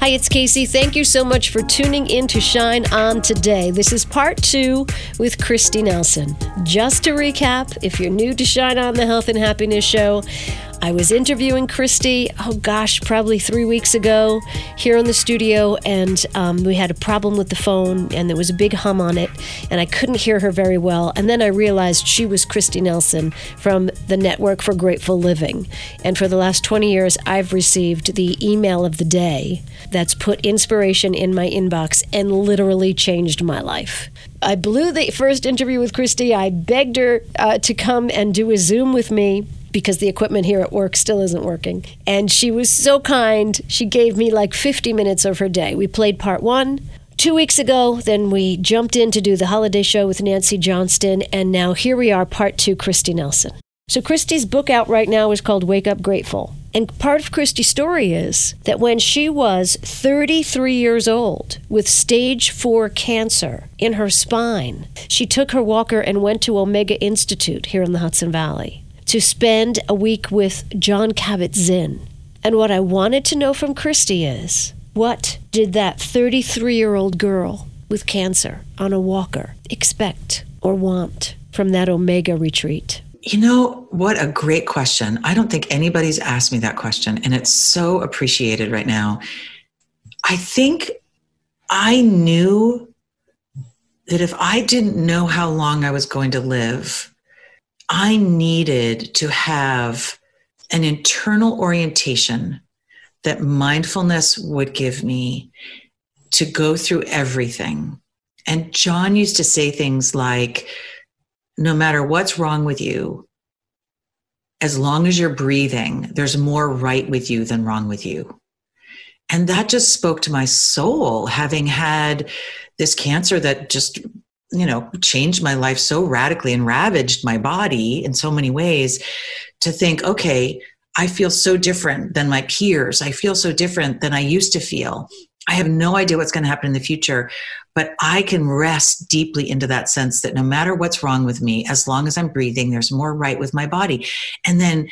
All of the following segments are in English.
Hi, it's Casey. Thank you so much for tuning in to Shine On today. This is part two with Christy Nelson. Just to recap, if you're new to Shine On, the Health and Happiness Show, I was interviewing Christy, probably 3 weeks ago here in the studio, and we had a problem with the phone, and there was a big hum on it, and I couldn't hear her very well. And then I realized she was Christy Nelson from the Network for Grateful Living. And for the last 20 years, I've received the email of the day that's put inspiration in my inbox and literally changed my life. I blew the first interview with Christy. I begged her to come and do a Zoom with me, because the equipment here at work still isn't working. And she was so kind. She gave me like 50 minutes of her day. We played part one 2 weeks ago. Then we jumped in to do the holiday show with Nancy Johnston. And now here we are, part two, Christy Nelson. So Christy's book out right now is called Wake Up Grateful. And part of Christy's story is that when she was 33 years old with stage 4 cancer in her spine, she took her walker and went to Omega Institute here in the Hudson Valley to spend a week with Jon Kabat-Zinn. And what I wanted to know from Christy is, what did that 33-year-old girl with cancer on a walker expect or want from that Omega retreat? You know, what a great question. I don't think anybody's asked me that question, and it's so appreciated right now. I think I knew that if I didn't know how long I was going to live, I needed to have an internal orientation that mindfulness would give me to go through everything. And John used to say things like, no matter what's wrong with you, as long as you're breathing, there's more right with you than wrong with you. And that just spoke to my soul, having had this cancer that just, you know, changed my life so radically and ravaged my body in so many ways, to think, okay, I feel so different than my peers. I feel so different than I used to feel. I have no idea what's going to happen in the future, but I can rest deeply into that sense that no matter what's wrong with me, as long as I'm breathing, there's more right with my body. And then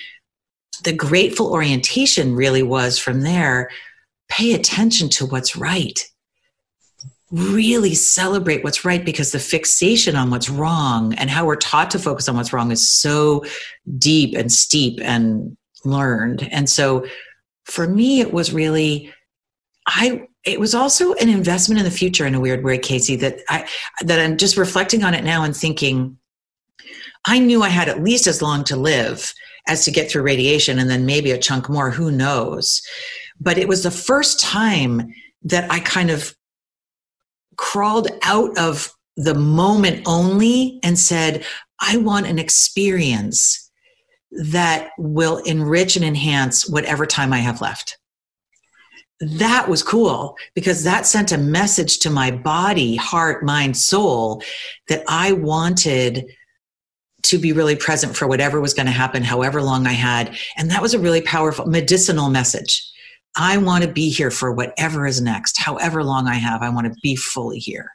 the grateful orientation really was from there, pay attention to what's right. Really celebrate what's right, because the fixation on what's wrong and how we're taught to focus on what's wrong is so deep and steep and learned. And so for me, it was really, it was also an investment in the future in a weird way, Casey, that I'm just reflecting on it now and thinking, I knew I had at least as long to live as to get through radiation, and then maybe a chunk more, who knows. But it was the first time that I kind of crawled out of the moment only and said, I want an experience that will enrich and enhance whatever time I have left. That was cool, because that sent a message to my body, heart, mind, soul, that I wanted to be really present for whatever was going to happen, however long I had. And that was a really powerful medicinal message. I want to be here for whatever is next. However long I have, I want to be fully here.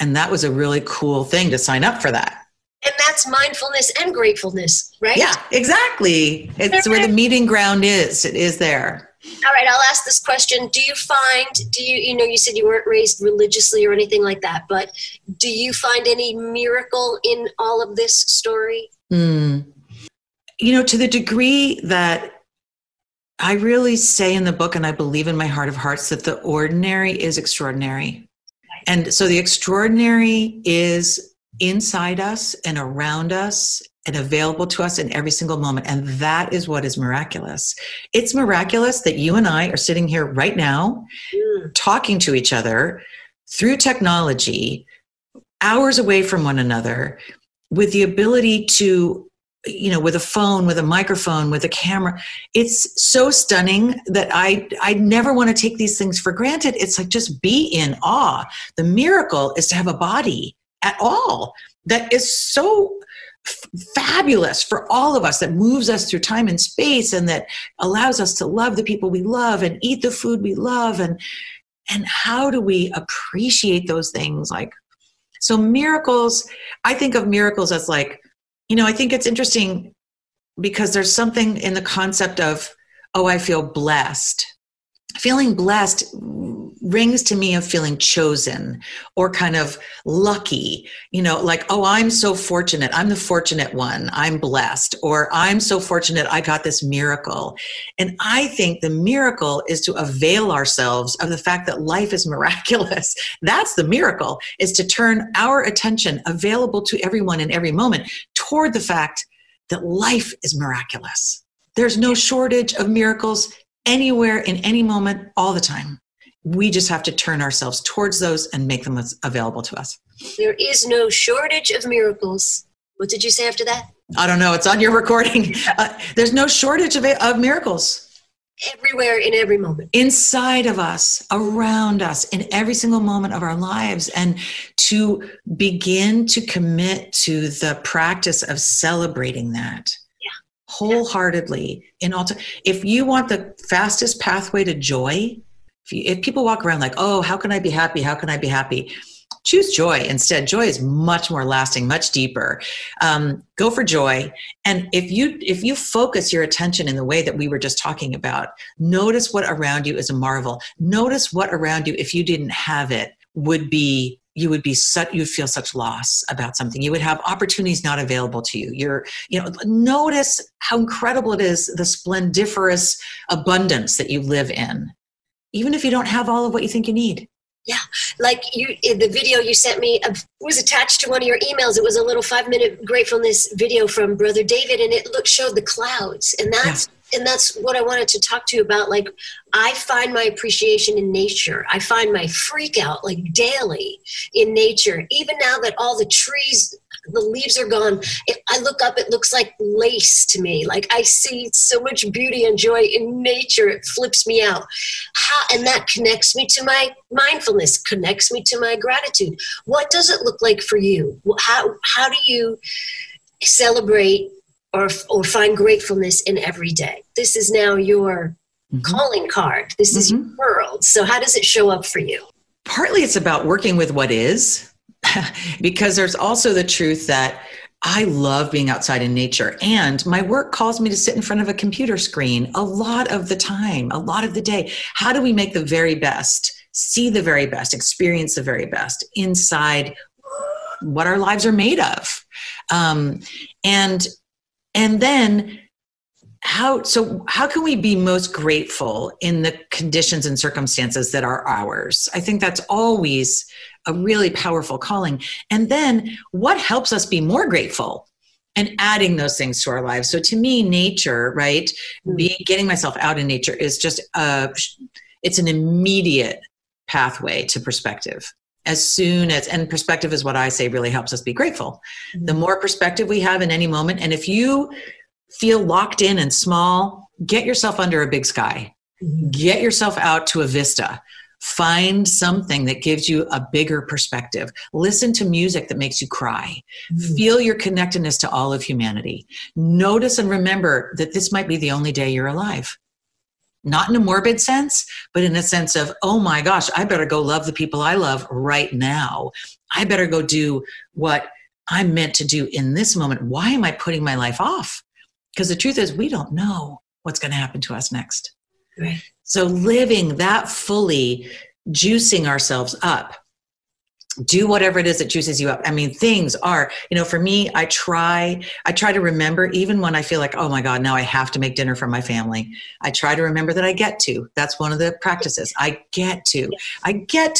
And that was a really cool thing to sign up for that. And that's mindfulness and gratefulness, right? Yeah, exactly. It's where the meeting ground is. It is there. All right, I'll ask this question. Do you find, you said you weren't raised religiously or anything like that, but do you find any miracle in all of this story? You know, to the degree that I really say in the book, and I believe in my heart of hearts, that the ordinary is extraordinary. And so the extraordinary is inside us and around us and available to us in every single moment. And that is what is miraculous. It's miraculous that you and I are sitting here right now, talking to each other through technology, hours away from one another, with the ability to you know, with a phone, with a microphone, with a camera. It's so stunning that I never want to take these things for granted. It's like, just be in awe. The miracle is to have a body at all that is so fabulous for all of us, that moves us through time and space, and that allows us to love the people we love and eat the food we love. And how do we appreciate those things? Like, so miracles, I think of miracles as like, you know, I think it's interesting because there's something in the concept of, oh, I feel blessed. Feeling blessed rings to me of feeling chosen or kind of lucky, you know, like, oh, I'm so fortunate. I'm the fortunate one. I'm blessed. Or I'm so fortunate I got this miracle. And I think the miracle is to avail ourselves of the fact that life is miraculous. That's the miracle, is to turn our attention, available to everyone in every moment, toward the fact that life is miraculous. There's no shortage of miracles anywhere, in any moment, all the time. We just have to turn ourselves towards those and make them available to us. There is no shortage of miracles. What did you say after that? I don't know. It's on your recording. There's no shortage of miracles. Everywhere, in every moment. Inside of us, around us, in every single moment of our lives. And to begin to commit to the practice of celebrating that. Wholeheartedly. In all if you want the fastest pathway to joy, if people walk around like, oh, how can I be happy? How can I be happy? Choose joy instead. Joy is much more lasting, much deeper. Go for joy. And if you focus your attention in the way that we were just talking about, notice what around you is a marvel. Notice what around you, if you didn't have it, would be. You would be you'd feel such loss about something. You would have opportunities not available to you. Notice how incredible it is, the splendiferous abundance that you live in, even if you don't have all of what you think you need. Yeah. Like you, in the video you sent me was attached to one of your emails. It was a little 5-minute gratefulness video from Brother David, and it showed the clouds. And that's what I wanted to talk to you about. Like, I find my appreciation in nature. I find my freak out like daily in nature. Even now that all the trees, the leaves are gone, if I look up, it looks like lace to me. Like, I see so much beauty and joy in nature. It flips me out. And that connects me to my mindfulness, connects me to my gratitude. What does it look like for you? How do you celebrate or find gratefulness in every day? This is now your calling card. This is your world. So how does it show up for you? Partly it's about working with what is, because there's also the truth that I love being outside in nature, and my work calls me to sit in front of a computer screen a lot of the time, a lot of the day. How do we make the very best, see the very best, experience the very best inside what our lives are made of? And then how can we be most grateful in the conditions and circumstances that are ours? I think that's always a really powerful calling. And then what helps us be more grateful, and adding those things to our lives. So to me, nature, right? Getting myself out in nature is just it's an immediate pathway to perspective. And perspective is what I say really helps us be grateful. The more perspective we have in any moment, and if you feel locked in and small, get yourself under a big sky, get yourself out to a vista, find something that gives you a bigger perspective, listen to music that makes you cry, feel your connectedness to all of humanity. Notice and remember that this might be the only day you're alive. Not in a morbid sense, but in a sense of, oh my gosh, I better go love the people I love right now. I better go do what I'm meant to do in this moment. Why am I putting my life off? Because the truth is, we don't know what's going to happen to us next. Right. So living that fully, juicing ourselves up, do whatever it is that juices you up. I mean, things are, you know, for me, I try to remember, even when I feel like, oh my God, now I have to make dinner for my family. I try to remember that I get to. That's one of the practices. I get to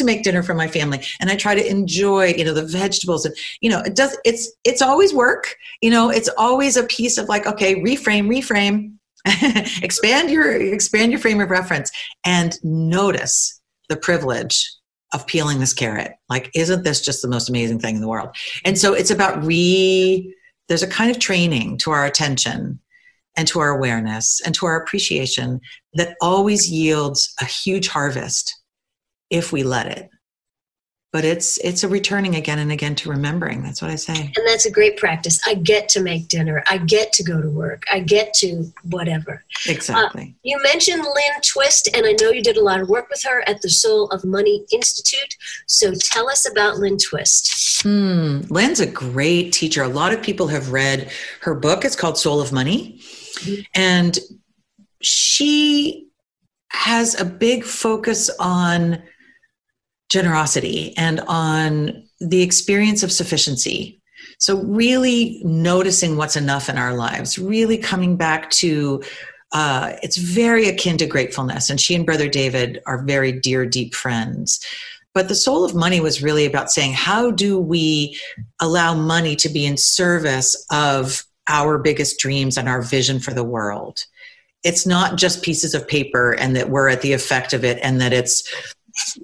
make dinner for my family. And I try to enjoy, you know, the vegetables, and, you know, it's always work, you know, it's always a piece of like, okay, reframe, expand your frame of reference, and notice the privilege of peeling this carrot. Like, isn't this just the most amazing thing in the world? And so it's about There's a kind of training to our attention and to our awareness and to our appreciation that always yields a huge harvest if we let it. But it's a returning again and again to remembering. That's what I say. And that's a great practice. I get to make dinner. I get to go to work. I get to whatever. Exactly. You mentioned Lynn Twist, and I know you did a lot of work with her at the Soul of Money Institute. So tell us about Lynn Twist. Lynn's a great teacher. A lot of people have read her book. It's called Soul of Money. Mm-hmm. And she has a big focus on generosity and on the experience of sufficiency. So really noticing what's enough in our lives, really coming back to, it's very akin to gratefulness. And she and Brother David are very dear, deep friends. But the Soul of Money was really about saying, how do we allow money to be in service of our biggest dreams and our vision for the world? It's not just pieces of paper and that we're at the effect of it and that it's,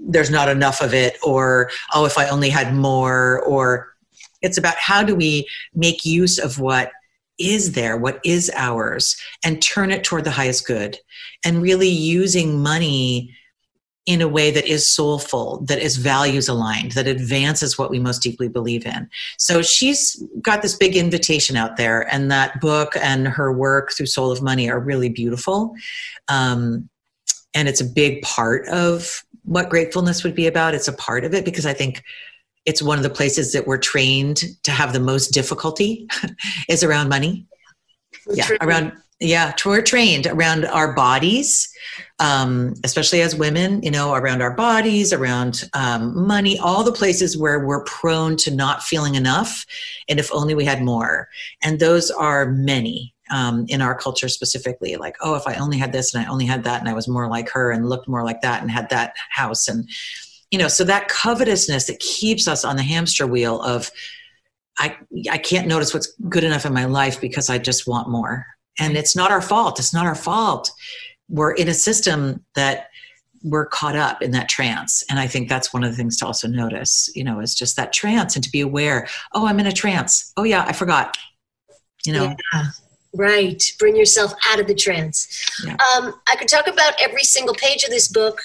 there's not enough of it, or, oh, if I only had more, or it's about how do we make use of what is there, what is ours, and turn it toward the highest good, and really using money in a way that is soulful, that is values aligned, that advances what we most deeply believe in. So she's got this big invitation out there, and that book and her work through Soul of Money are really beautiful. And it's a big part of what gratefulness would be about. It's a part of it because I think it's one of the places that we're trained to have the most difficulty is around money. We're trained around our bodies, especially as women, you know, around our bodies, around money, all the places where we're prone to not feeling enough. And if only we had more. And those are many. In our culture specifically, like, oh, if I only had this and I only had that and I was more like her and looked more like that and had that house. And, you know, so that covetousness that keeps us on the hamster wheel of, I can't notice what's good enough in my life because I just want more. And it's not our fault. It's not our fault. We're in a system that we're caught up in that trance. And I think that's one of the things to also notice, you know, is just that trance and to be aware, oh, I'm in a trance. Oh yeah, I forgot, you know. Yeah. Right. Bring yourself out of the trance. Yeah. I could talk about every single page of this book,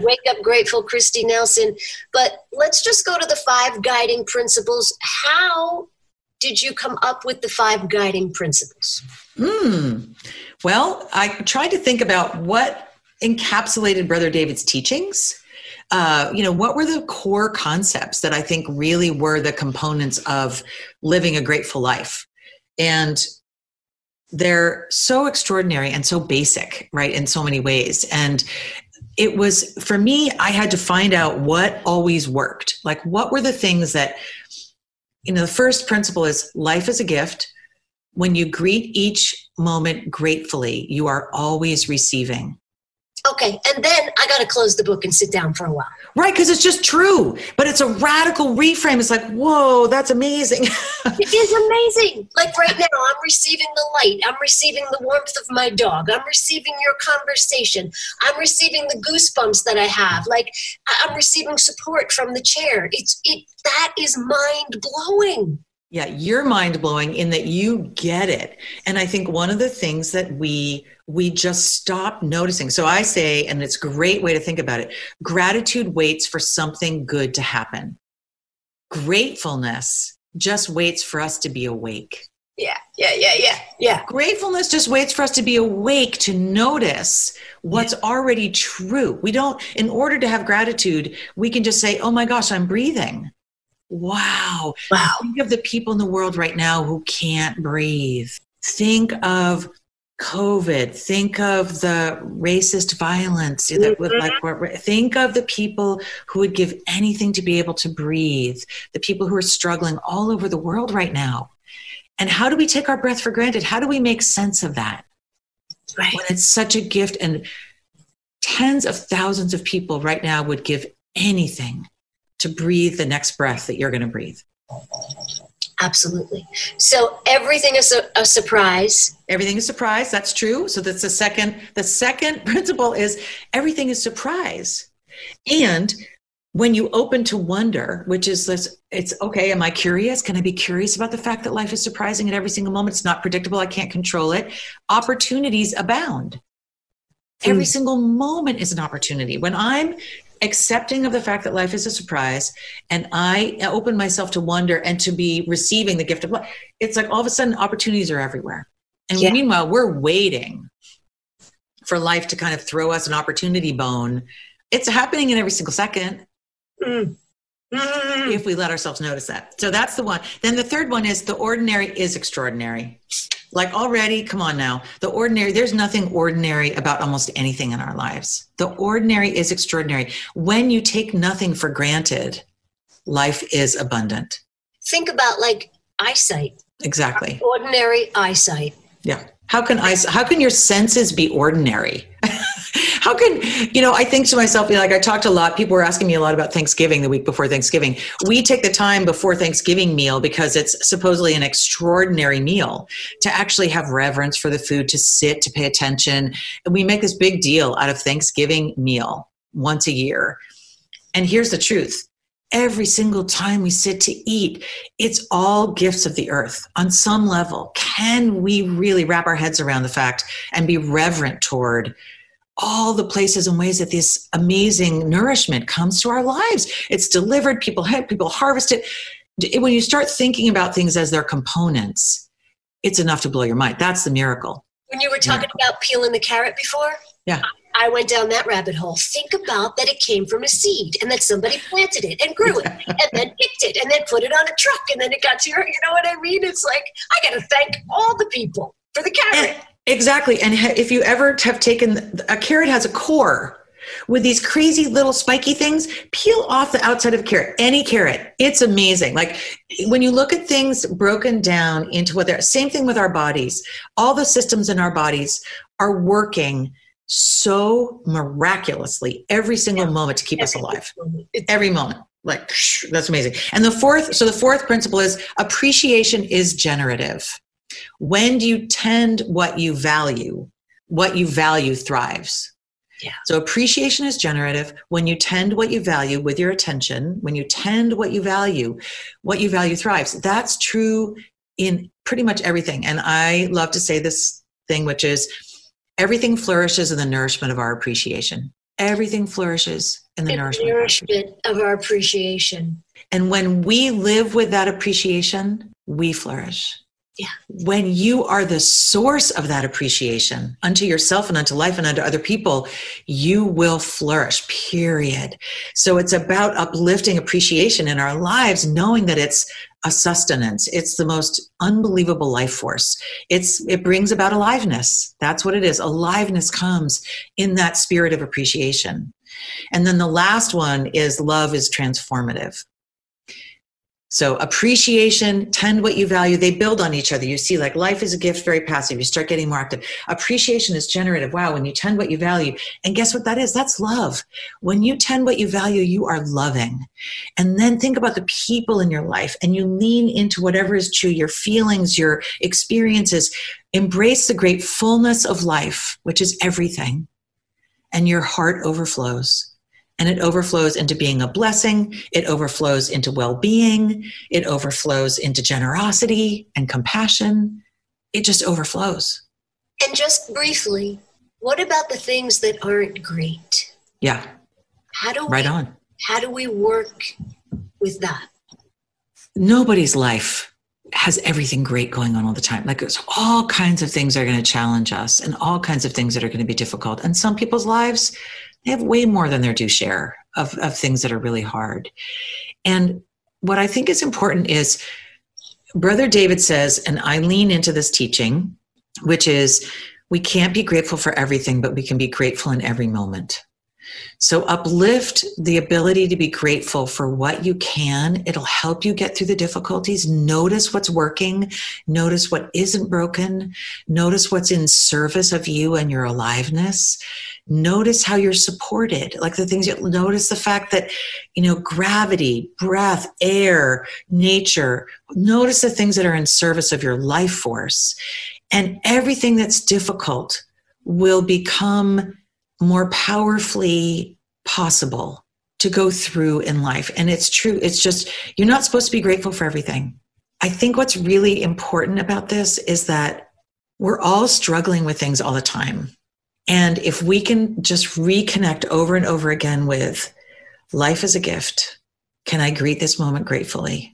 Wake Up Grateful, Christy Nelson, but let's just go to the 5 guiding principles. How did you come up with the 5 guiding principles? Well, I tried to think about what encapsulated Brother David's teachings. You know, what were the core concepts that I think really were the components of living a grateful life? And they're so extraordinary and so basic, right, in so many ways. And it was, for me, I had to find out what always worked. Like, what were the things that, you know, the first principle is life is a gift. When you greet each moment gratefully, you are always receiving. Okay, and then I got to close the book and sit down for a while. Right, because it's just true, but it's a radical reframe. It's like, whoa, that's amazing. It is amazing. Like right now, I'm receiving the light. I'm receiving the warmth of my dog. I'm receiving your conversation. I'm receiving the goosebumps that I have. Like I'm receiving support from the chair. That is mind-blowing. Yeah, you're mind-blowing in that you get it. And I think one of the things that we just stop noticing. So I say, and it's a great way to think about it, gratitude waits for something good to happen. Gratefulness just waits for us to be awake. Yeah. Gratefulness just waits for us to be awake to notice what's already true. We don't, in order to have gratitude, we can just say, oh my gosh, I'm breathing. Wow. Think of the people in the world right now who can't breathe. Think of COVID. Think of the racist violence. Think of the people who would give anything to be able to breathe. The people who are struggling all over the world right now. And how do we take our breath for granted? How do we make sense of that? Right. When it's such a gift and tens of thousands of people right now would give anything to breathe the next breath that you're going to breathe. Absolutely. So everything is a surprise. Everything is surprise. That's true. So that's the second principle is everything is surprise. And when you open to wonder, which is this, it's okay, am I curious? Can I be curious about the fact that life is surprising at every single moment? It's not predictable. I can't control it. Opportunities abound. Every single moment is an opportunity. When I'm accepting of the fact that life is a surprise and I open myself to wonder and to be receiving the gift of life, it's like all of a sudden opportunities are everywhere. And meanwhile, we're waiting for life to kind of throw us an opportunity bone. It's happening in every single second. If we let ourselves notice that. So that's the one. Then the third one is the ordinary is extraordinary. Like already, come on now, the ordinary, there's nothing ordinary about almost anything in our lives. The ordinary is extraordinary. When you take nothing for granted, life is abundant. Think about like eyesight. Exactly. Ordinary eyesight. Yeah. How can your senses be ordinary? How can, you know, I think to myself, like I talked a lot, people were asking me a lot about Thanksgiving the week before Thanksgiving. We take the time before Thanksgiving meal because it's supposedly an extraordinary meal to actually have reverence for the food, to sit, to pay attention. And we make this big deal out of Thanksgiving meal once a year. And here's the truth. Every single time we sit to eat, it's all gifts of the earth on some level. Can we really wrap our heads around the fact and be reverent toward all the places and ways that this amazing nourishment comes to our lives? It's delivered, people harvest it. When you start thinking about things as their components, it's enough to blow your mind. That's the miracle. When you were talking about peeling the carrot before, I went down that rabbit hole. Think about that it came from a seed and that somebody planted it and grew it and then picked it and then put it on a truck and then it got to your, you know what I mean? It's like, I got to thank all the people for the carrot. Exactly. And if you ever have taken, a carrot has a core with these crazy little spiky things, peel off the outside of a carrot, any carrot. It's amazing. Like when you look at things broken down into what they're, same thing with our bodies. All the systems in our bodies are working so miraculously every single moment to keep us alive. Every moment. Like, that's amazing. And the fourth principle is appreciation is generative. When you tend what you value thrives. Yeah. So appreciation is generative. When you tend what you value with your attention, when you tend what you value thrives. That's true in pretty much everything. And I love to say this thing, which is everything flourishes in the nourishment of our appreciation. Everything flourishes in the nourishment of our appreciation. And when we live with that appreciation, we flourish. Yeah. When you are the source of that appreciation unto yourself and unto life and unto other people, you will flourish, period. So it's about uplifting appreciation in our lives, knowing that it's a sustenance. It's the most unbelievable life force. It brings about aliveness. That's what it is. Aliveness comes in that spirit of appreciation. And then the last one is love is transformative. So appreciation, tend what you value. They build on each other. You see, like life is a gift, very passive. You start getting more active. Appreciation is generative. Wow, when you tend what you value. And guess what that is? That's love. When you tend what you value, you are loving. And then think about the people in your life and you lean into whatever is true, your feelings, your experiences. Embrace the great fullness of life, which is everything. And your heart overflows. And it overflows into being a blessing. It overflows into well-being. It overflows into generosity and compassion. It just overflows. And just briefly, what about the things that aren't great? Yeah. How do we work with that? Nobody's life has everything great going on all the time. Like there's all kinds of things that are going to challenge us and all kinds of things that are going to be difficult. And some people's lives, they have way more than their due share of things that are really hard. And what I think is important is Brother David says, and I lean into this teaching, which is we can't be grateful for everything, but we can be grateful in every moment. So uplift the ability to be grateful for what you can. It'll help you get through the difficulties. Notice what's working. Notice what isn't broken. Notice what's in service of you and your aliveness. Notice how you're supported, like the things you notice, the fact that, you know, gravity, breath, air, nature, notice the things that are in service of your life force. And everything that's difficult will become more powerfully possible to go through in life. And it's true. It's just, you're not supposed to be grateful for everything. I think what's really important about this is that we're all struggling with things all the time. And if we can just reconnect over and over again with life is a gift. Can I greet this moment gratefully?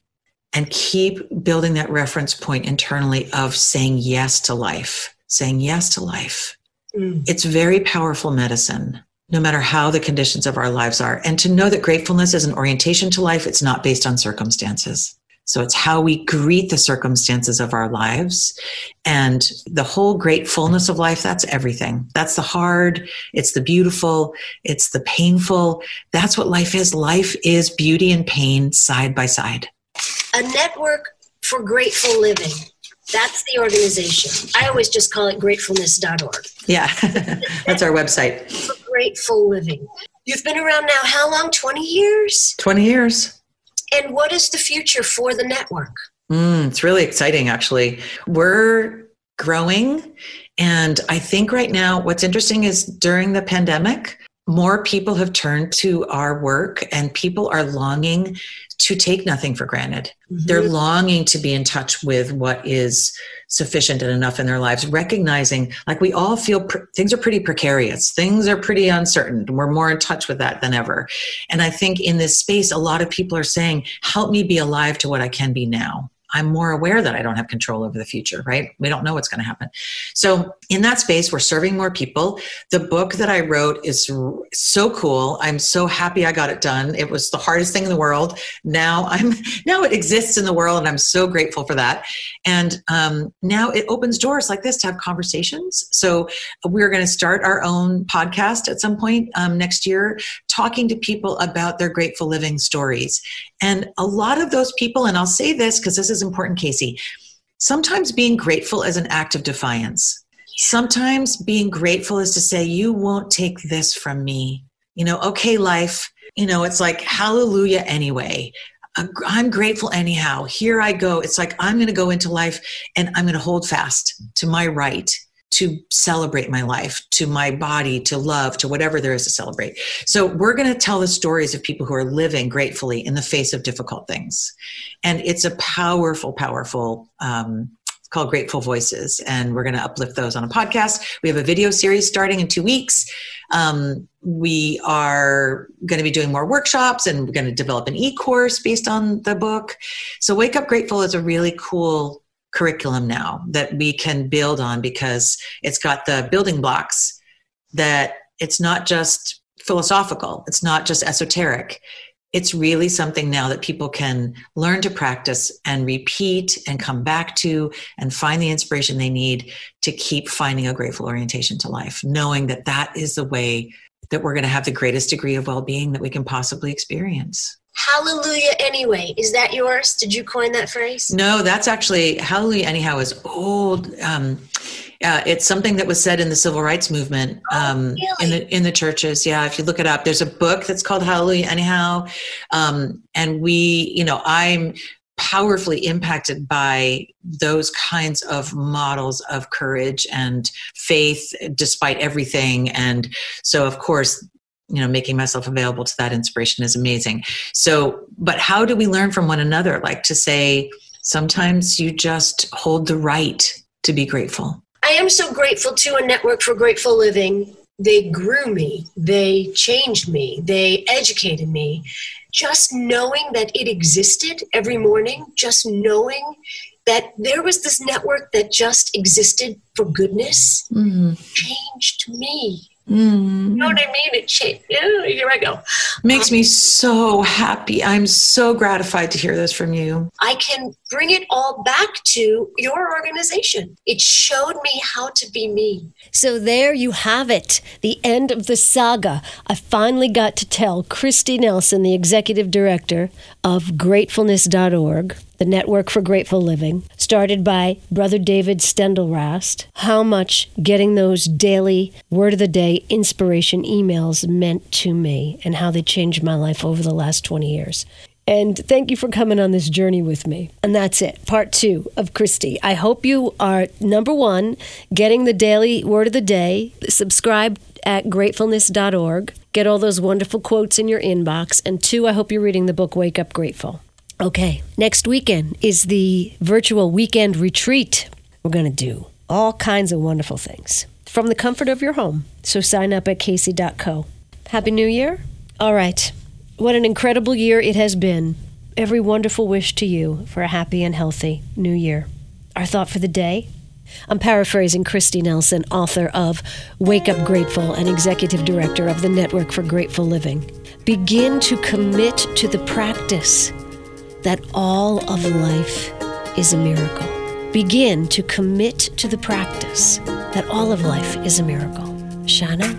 And keep building that reference point internally of saying yes to life, saying yes to life. Mm. It's very powerful medicine, no matter how the conditions of our lives are. And to know that gratefulness is an orientation to life, it's not based on circumstances. So it's how we greet the circumstances of our lives and the whole great fullness of life. That's everything. That's the hard. It's the beautiful. It's the painful. That's what life is. Life is beauty and pain side by side. A network for grateful living. That's the organization. I always just call it gratefulness.org. Yeah, that's our website. For grateful living. You've been around now how long? 20 years? 20 years. And what is the future for the network? It's really exciting, actually. We're growing. And I think right now what's interesting is during the pandemic, more people have turned to our work and people are longing to take nothing for granted. Mm-hmm. They're longing to be in touch with what is sufficient and enough in their lives, recognizing like we all feel things are pretty precarious. Things are pretty uncertain. We're more in touch with that than ever. And I think in this space, a lot of people are saying, help me be alive to what I can be now. I'm more aware that I don't have control over the future, right? We don't know what's going to happen. So in that space, we're serving more people. The book that I wrote is so cool. I'm so happy I got it done. It was the hardest thing in the world. Now it exists in the world, and I'm so grateful for that. And now it opens doors like this to have conversations. So we're going to start our own podcast at some point next year, talking to people about their grateful living stories. And a lot of those people, and I'll say this because this is important, Casey, sometimes being grateful is an act of defiance. Sometimes being grateful is to say, you won't take this from me. You know, okay, life, you know, it's like, hallelujah anyway. I'm grateful anyhow. Here I go. It's like, I'm going to go into life and I'm going to hold fast to my right to celebrate my life, to my body, to love, to whatever there is to celebrate. So we're going to tell the stories of people who are living gratefully in the face of difficult things. And it's a powerful, powerful, it's called Grateful Voices. And we're going to uplift those on a podcast. We have a video series starting in 2 weeks. We are going to be doing more workshops and we're going to develop an e-course based on the book. So Wake Up Grateful is a really cool curriculum now that we can build on because it's got the building blocks that it's not just philosophical. It's not just esoteric. It's really something now that people can learn to practice and repeat and come back to and find the inspiration they need to keep finding a grateful orientation to life, knowing that that is the way that we're going to have the greatest degree of well-being that we can possibly experience. Hallelujah anyway. Is that yours? Did you coin that phrase? No, that's actually, hallelujah anyhow is old. It's something that was said in the civil rights movement really? in the churches. Yeah, if you look it up, there's a book that's called Hallelujah Anyhow. And we, you know, I'm powerfully impacted by those kinds of models of courage and faith despite everything. And so, of course, you know, making myself available to that inspiration is amazing. So, but how do we learn from one another? Like to say, sometimes you just hold the right to be grateful. I am so grateful to a network for grateful living. They grew me. They changed me. They educated me. Just knowing that it existed every morning, just knowing that there was this network that just existed for goodness, changed me. You know what I mean? It changed. Here I go. Makes me so happy. I'm so gratified to hear this from you. I can bring it all back to your organization. It showed me how to be me. So there you have it. The end of the saga. I finally got to tell Christy Nelson, the executive director of gratefulness.org, the Network for Grateful Living, started by Brother David Steindl-Rast, how much getting those daily word of the day inspiration emails meant to me and how they changed my life over the last 20 years. And thank you for coming on this journey with me. And that's it. Part 2 of Christy. I hope you are, number one, getting the daily word of the day. Subscribe at gratefulness.org. Get all those wonderful quotes in your inbox. And 2, I hope you're reading the book, Wake Up Grateful. Okay, next weekend is the virtual weekend retreat. We're going to do all kinds of wonderful things from the comfort of your home. So sign up at casey.co. Happy New Year. All right. What an incredible year it has been. Every wonderful wish to you for a happy and healthy new year. Our thought for the day? I'm paraphrasing Christy Nelson, author of Wake Up Grateful and executive director of the Network for Grateful Living. Begin to commit to the practice that all of life is a miracle. Begin to commit to the practice that all of life is a miracle. Shana?